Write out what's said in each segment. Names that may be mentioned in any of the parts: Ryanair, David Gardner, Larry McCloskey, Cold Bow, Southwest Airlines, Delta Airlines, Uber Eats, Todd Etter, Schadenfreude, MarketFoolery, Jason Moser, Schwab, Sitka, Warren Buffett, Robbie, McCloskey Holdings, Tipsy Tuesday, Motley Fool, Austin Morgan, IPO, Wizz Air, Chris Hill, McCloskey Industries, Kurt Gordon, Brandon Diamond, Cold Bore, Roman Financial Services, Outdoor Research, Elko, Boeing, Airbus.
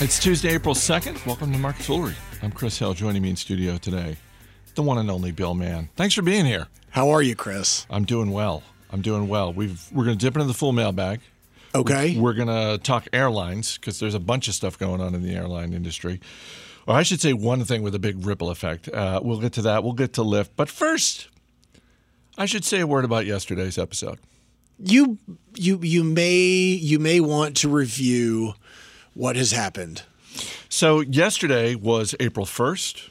It's Tuesday, April 2nd. Welcome to MarketFoolery. I'm Chris Hill. Joining me in studio today, the one and only Bill Mann. Thanks for being here. How are you, Chris? I'm doing well. We're going to dip into the full mailbag. Okay. We're going to talk airlines because there's a bunch of stuff going on in the airline industry. Or I should say one thing with a big ripple effect. We'll get to that. We'll get to Lyft. But first, I should say a word about yesterday's episode. You may want to review what has happened. So yesterday was April 1st,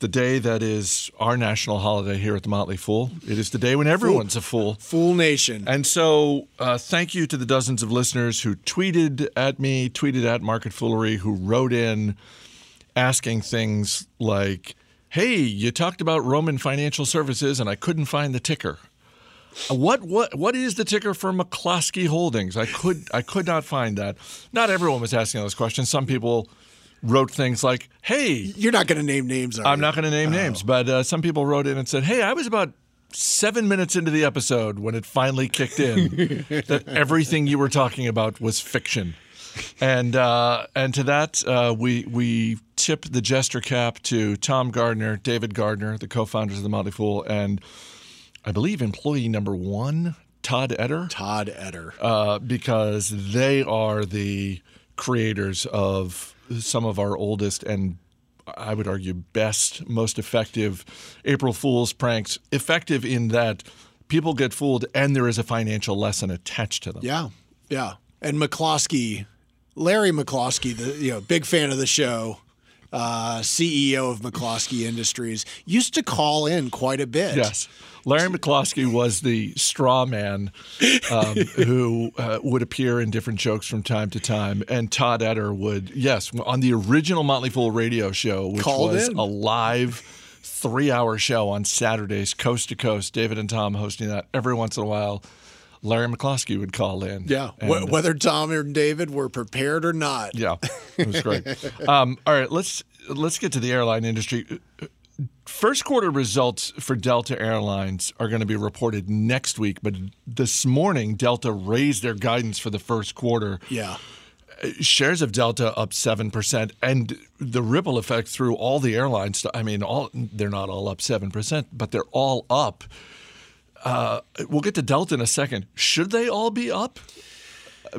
the day that is our national holiday here at the Motley Fool. It is the day when everyone's a fool. Fool Nation. And so thank you to the dozens of listeners who tweeted at me, tweeted at MarketFoolery, who wrote in asking things like, hey, you talked about Roman Financial Services and I couldn't find the ticker. What is the ticker for McCloskey Holdings? I could not find that. Not everyone was asking those questions. Some people wrote things like, "Hey, you're not going to name names, are you?" I'm not going to name names, but some people wrote in and said, "Hey, I was about 7 minutes into the episode when it finally kicked in that everything you were talking about was fiction." And to that, we tip the jester cap to Tom Gardner, David Gardner, the co-founders of the Motley Fool, and I believe employee number one, Todd Etter. Todd Etter. Because they are the creators of some of our oldest and, I would argue, best, most effective April Fool's pranks. Effective in that people get fooled and there is a financial lesson attached to them. Yeah, yeah. And McCloskey, Larry McCloskey, big fan of the show. CEO of McCloskey Industries, used to call in quite a bit. Yes. Larry McCloskey was the straw man who would appear in different jokes from time to time. And Todd Etter would, yes, on the original Motley Fool radio show, which was a live three-hour show on Saturdays, coast to coast, David and Tom hosting that every once in a while. Larry McCloskey would call in. Yeah, and whether Tom or David were prepared or not. Yeah, it was great. All right, let's get to the airline industry. First quarter results for Delta Airlines are going to be reported next week, but this morning Delta raised their guidance for the first quarter. Yeah. Shares of Delta up 7%, and the ripple effect through all the airlines. I mean, they're not all up 7%, but they're all up. We'll get to Delta in a second. Should they all be up?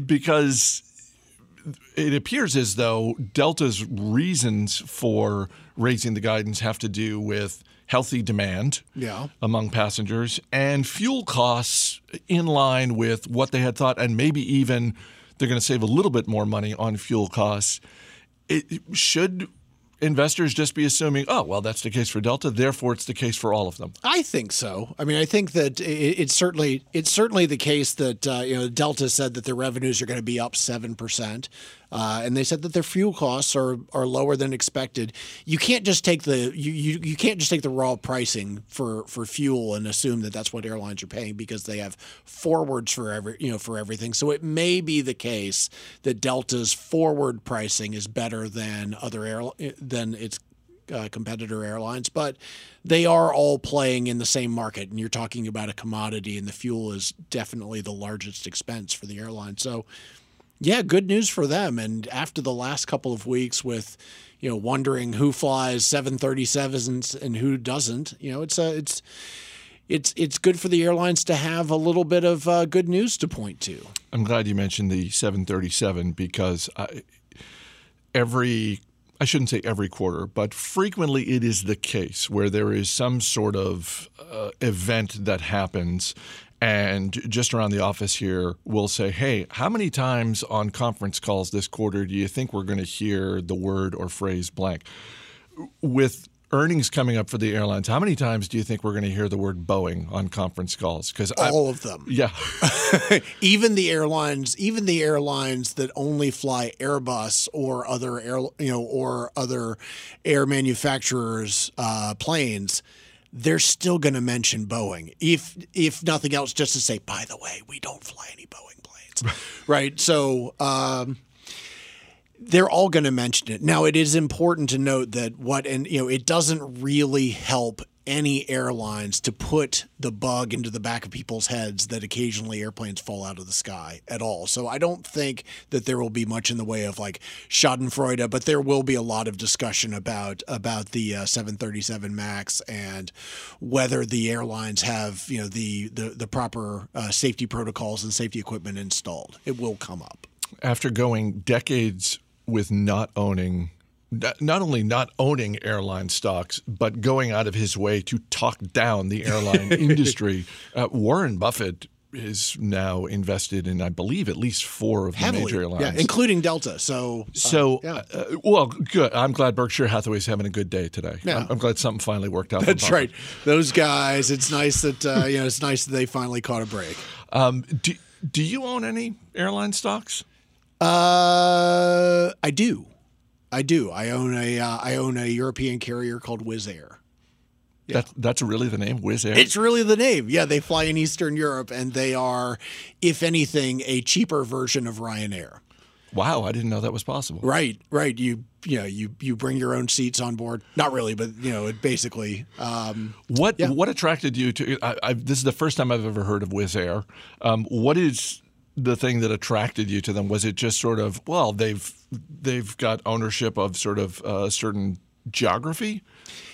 Because it appears as though Delta's reasons for raising the guidance have to do with healthy demand among passengers and fuel costs in line with what they had thought, and maybe even they're going to save a little bit more money on fuel costs. Should investors just be assuming, oh, well, that's the case for Delta, therefore it's the case for all of them? I think so. I mean, I think that it's certainly the case that Delta said that their revenues are going to be up 7%, and they said that their fuel costs are lower than expected. You can't just take the you can't just take the raw pricing for fuel and assume that that's what airlines are paying, because they have forwards for everything. So it may be the case that Delta's forward pricing is better than other than its competitor airlines, but they are all playing in the same market, and you're talking about a commodity, and the fuel is definitely the largest expense for the airline. So, yeah, good news for them. And after the last couple of weeks with, wondering who flies 737s and who doesn't, it's good for the airlines to have a little bit of good news to point to. I'm glad you mentioned the 737 because I shouldn't say every quarter, but frequently it is the case where there is some sort of event that happens, and just around the office here we'll say, hey, how many times on conference calls this quarter do you think we're going to hear the word or phrase blank? With earnings coming up for the airlines, how many times do you think we're going to hear the word Boeing on conference calls? Because all of them. Yeah. Even the airlines that only fly Airbus or other air manufacturers' planes, they're still going to mention Boeing. If nothing else, just to say, by the way, we don't fly any Boeing planes, right? So. They're all going to mention it. Now, it is important to note that it doesn't really help any airlines to put the bug into the back of people's heads that occasionally airplanes fall out of the sky at all. So I don't think that there will be much in the way of like Schadenfreude, but there will be a lot of discussion about the 737 MAX and whether the airlines have, you know, the proper safety protocols and safety equipment installed. It will come up. After going decades with not only not owning airline stocks, but going out of his way to talk down the airline industry. Warren Buffett is now invested in, I believe, at least four of the major airlines. Yeah, including Delta. Well, good. I'm glad Berkshire Hathaway's having a good day today. Yeah. I'm glad something finally worked out. That's right. Those guys, it's nice that it's nice that they finally caught a break. Do you own any airline stocks? I do. I own a European carrier called Wizz Air. Yeah. That's really the name, Wizz Air? It's really the name. Yeah, they fly in Eastern Europe, and they are, if anything, a cheaper version of Ryanair. Wow, I didn't know that was possible. Right. You bring your own seats on board. Not really, but it basically. What attracted you to? This is the first time I've ever heard of Wizz Air. What is the thing that attracted you to them? Was it just sort of, well, they've got ownership of sort of a certain geography?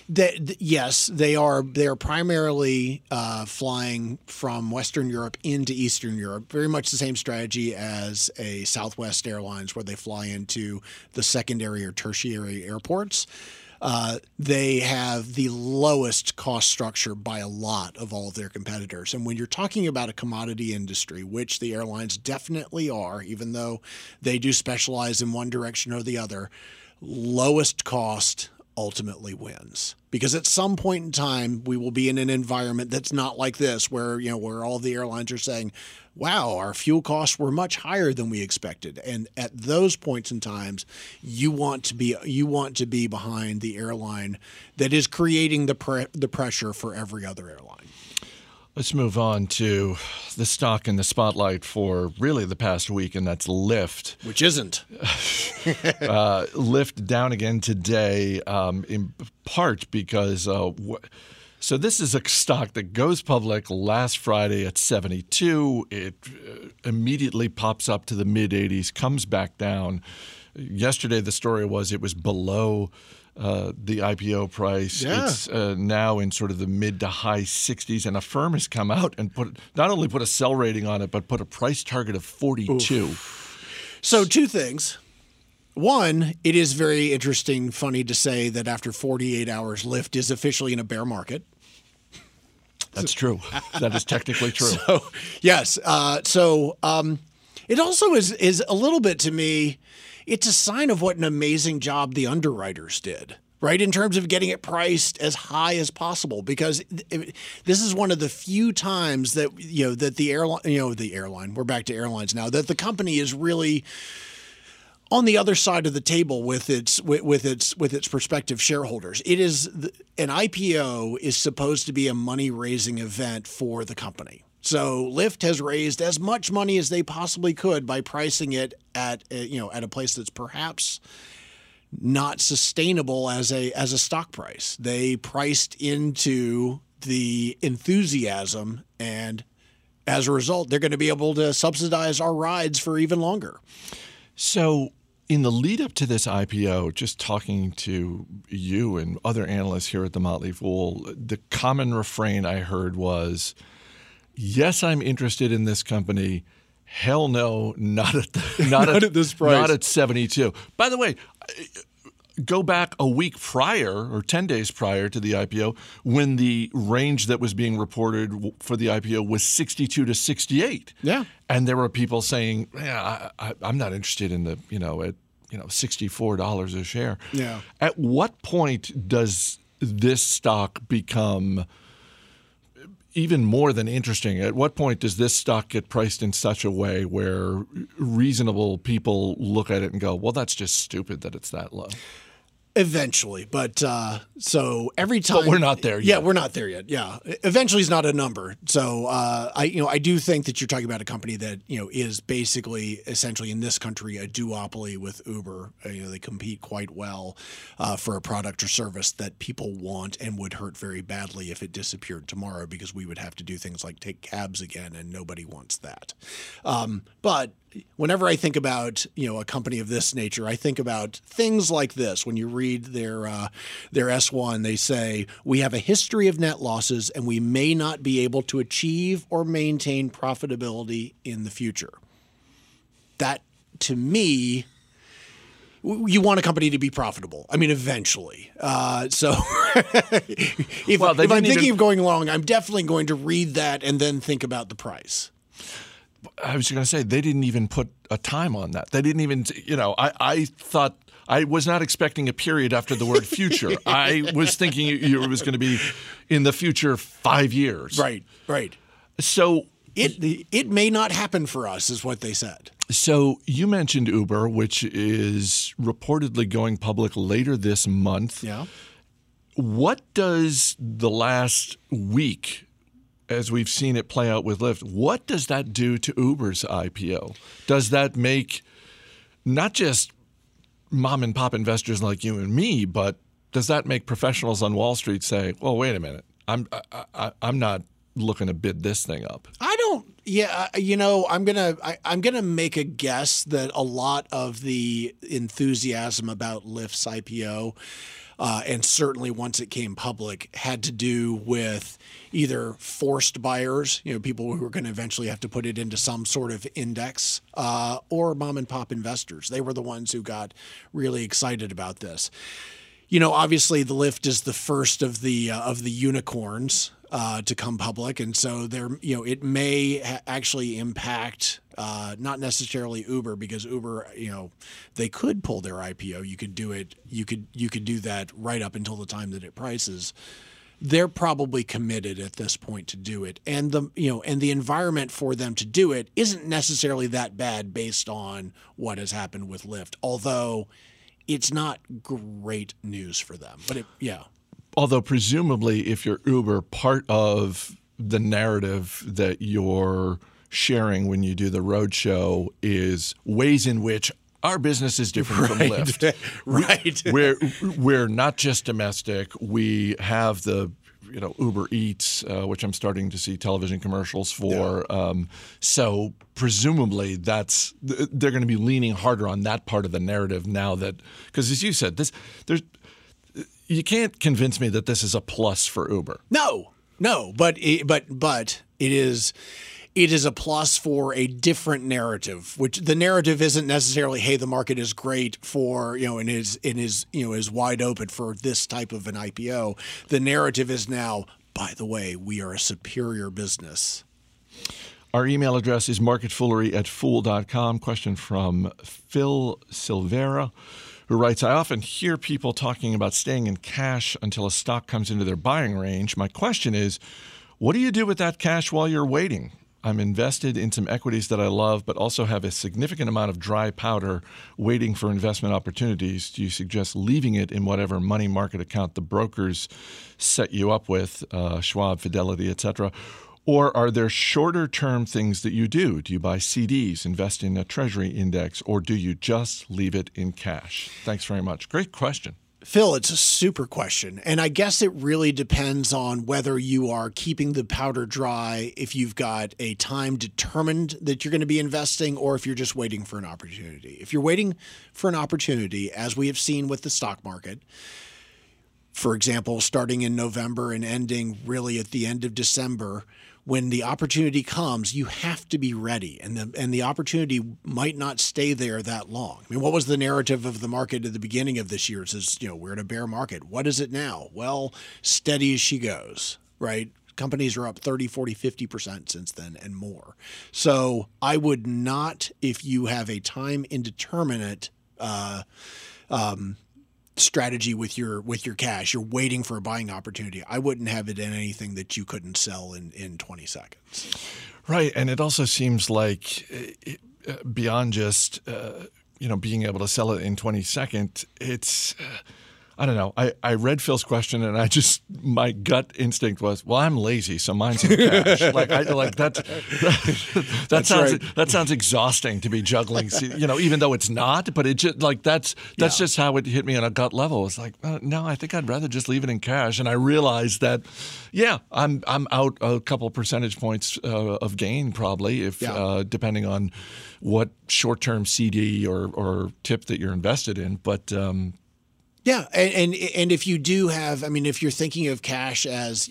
Yes, they are primarily flying from Western Europe into Eastern Europe, very much the same strategy as a Southwest Airlines where they fly into the secondary or tertiary airports. They have the lowest cost structure by a lot of all of their competitors. And when you're talking about a commodity industry, which the airlines definitely are, even though they do specialize in one direction or the other, lowest cost ultimately wins. Because at some point in time, we will be in an environment that's not like this, where where all the airlines are saying, wow, our fuel costs were much higher than we expected. And at those points in times, you want to be behind the airline that is creating the pressure for every other airline. Let's move on to the stock in the spotlight for really the past week, and that's Lyft. Which isn't. Lyft down again today, in part because so this is a stock that goes public last Friday at 72. It immediately pops up to the mid-80s, comes back down. Yesterday the story was it was below the IPO price. Yeah. It's now in sort of the mid to high 60s, and a firm has come out and not only put a sell rating on it, but put a price target of 42. Oof. So two things. One, it is very interesting, funny to say that after 48 hours, Lyft is officially in a bear market. That's true. That is technically true. So, yes. It also is a little bit to me, it's a sign of what an amazing job the underwriters did, right, in terms of getting it priced as high as possible, because this is one of the few times that the airline, we're back to airlines now, that the company is really on the other side of the table with its prospective shareholders. It is an IPO is supposed to be a money raising event for the company. So Lyft has raised as much money as they possibly could by pricing it at a place that's perhaps not sustainable as a stock price. They priced into the enthusiasm, and as a result, they're going to be able to subsidize our rides for even longer. So in the lead up to this IPO, just talking to you and other analysts here at the Motley Fool, the common refrain I heard was, yes, I'm interested in this company. Hell no, not at this price. Not at 72. By the way, go back a week prior or 10 days prior to the IPO when the range that was being reported for the IPO was 62 to 68. Yeah. And there were people saying, yeah, I'm not interested in the, $64 a share. Yeah. At what point does this stock become even more than interesting? At what point does this stock get priced in such a way where reasonable people look at it and go, well, that's just stupid that it's that low? Eventually, but so every time but we're not there yet. Yeah, we're not there yet. Yeah, eventually is not a number. So I do think that you're talking about a company that is basically essentially in this country a duopoly with Uber. They compete quite well for a product or service that people want and would hurt very badly if it disappeared tomorrow, because we would have to do things like take cabs again, and nobody wants that. But whenever I think about a company of this nature, I think about things like this. When you read their S1, they say, we have a history of net losses and we may not be able to achieve or maintain profitability in the future. That, to me, you want a company to be profitable. I mean, eventually. If I'm thinking of going long, I'm definitely going to read that and then think about the price. I was going to say, they didn't even put a time on that. They didn't even, I thought I was not expecting a period after the word future. I was thinking it was going to be in the future 5 years. Right. So it may not happen for us is what they said. So you mentioned Uber, which is reportedly going public later this month. Yeah. What does the last week, as we've seen it play out with Lyft, what does that do to Uber's IPO? Does that make not just mom and pop investors like you and me, but does that make professionals on Wall Street say, well, wait a minute, I'm not looking to bid this thing up? I'm gonna make a guess that a lot of the enthusiasm about Lyft's IPO, and certainly once it came public, had to do with either forced buyers, people who were going to eventually have to put it into some sort of index, or mom and pop investors. They were the ones who got really excited about this. Obviously the Lyft is the first of the unicorns to come public, and so there, it may actually impact. Not necessarily Uber, because Uber, they could pull their IPO. You could do it. You could do that right up until the time that it prices. They're probably committed at this point to do it, and the environment for them to do it isn't necessarily that bad based on what has happened with Lyft. Although it's not great news for them, but yeah. Although presumably, if you're Uber, part of the narrative that you're sharing when you do the roadshow is ways in which our business is different from Lyft. Right. We're not just domestic. We have the Uber Eats, which I'm starting to see television commercials for. Yeah. So presumably they're going to be leaning harder on that part of the narrative now, that because as you said, you can't convince me that this is a plus for Uber. No, but it is. It is a plus for a different narrative, which the narrative isn't necessarily, hey, the market is great for, and is wide open for this type of an IPO. The narrative is now, by the way, we are a superior business. Our email address is marketfoolery@fool.com. Question from Phil Silvera, who writes, I often hear people talking about staying in cash until a stock comes into their buying range. My question is, what do you do with that cash while you're waiting? I'm invested in some equities that I love, but also have a significant amount of dry powder waiting for investment opportunities. Do you suggest leaving it in whatever money market account the brokers set you up with, Schwab, Fidelity, et cetera? Or are there shorter-term things that you do? Do you buy CDs, invest in a treasury index, or do you just leave it in cash? Thanks very much. Great question. Phil, it's a super question, and I guess it really depends on whether you are keeping the powder dry, if you've got a time determined that you're going to be investing, or if you're just waiting for an opportunity. If you're waiting for an opportunity, as we have seen with the stock market, for example, starting in November and ending really at the end of December, when the opportunity comes, you have to be ready, and the opportunity might not stay there that long. I mean, what was the narrative of the market at the beginning of this year? It says, we're in a bear market. What is it now? Well, steady as she goes, right? Companies are up 30, 40, 50% since then and more. So I would not, if you have a time indeterminate strategy with your cash, you're waiting for a buying opportunity, I wouldn't have it in anything that you couldn't sell in 20 seconds. Right. And it also seems like beyond just being able to sell it in 20 seconds, it's I don't know. I read Phil's question, and I just my gut instinct was, well, I'm lazy, so mine's in cash. That sounds exhausting to be juggling. You know, even though it's not, but it just like that's just how it hit me on a gut level. It's like, no, I think I'd rather just leave it in cash. And I realized that, yeah, I'm out a couple percentage points of gain probably depending on what short-term CD or tip that you're invested in, but. Yeah, and if you do have, I mean, if you're thinking of cash as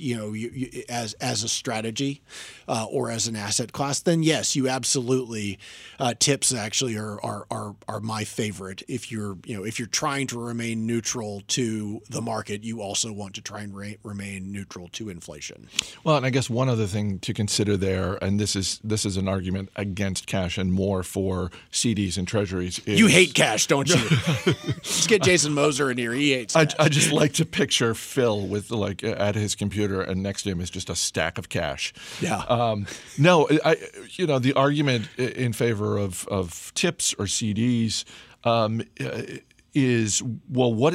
as a strategy or as an asset class, then yes, you absolutely tips actually are my favorite. If you're if you're trying to remain neutral to the market, you also want to try and remain neutral to inflation. Well, and I guess one other thing to consider there, and this is an argument against cash and more for CDs and treasuries. Is... You hate cash, don't you? Let's get Jason Moser in here. He hates cash. I just like to picture Phil with at his computer, and next to him is just a stack of cash. Yeah. The argument in favor of tips or CDs is, well, what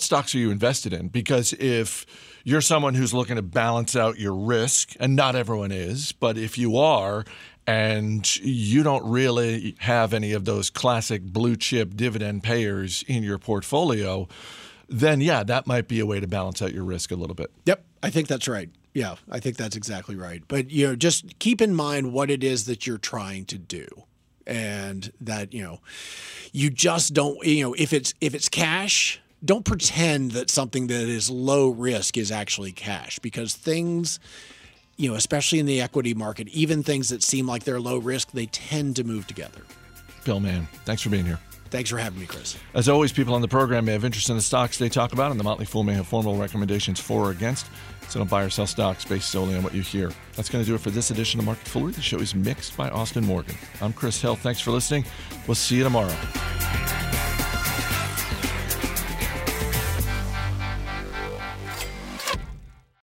stocks are you invested in? Because if you're someone who's looking to balance out your risk, and not everyone is, but if you are, and you don't really have any of those classic blue chip dividend payers in your portfolio, then yeah, that might be a way to balance out your risk a little bit. Yep, I think that's right. Yeah, I think that's exactly right. But just keep in mind what it is that you're trying to do, and that you just don't if it's cash. Don't pretend that something that is low risk is actually cash, because things. Especially in the equity market, even things that seem like they're low risk, they tend to move together. Bill Mann, thanks for being here. Thanks for having me, Chris. As always, people on the program may have interest in the stocks they talk about, and the Motley Fool may have formal recommendations for or against. So don't buy or sell stocks based solely on what you hear. That's going to do it for this edition of Market Foolery. The show is mixed by Austin Morgan. I'm Chris Hill. Thanks for listening. We'll see you tomorrow.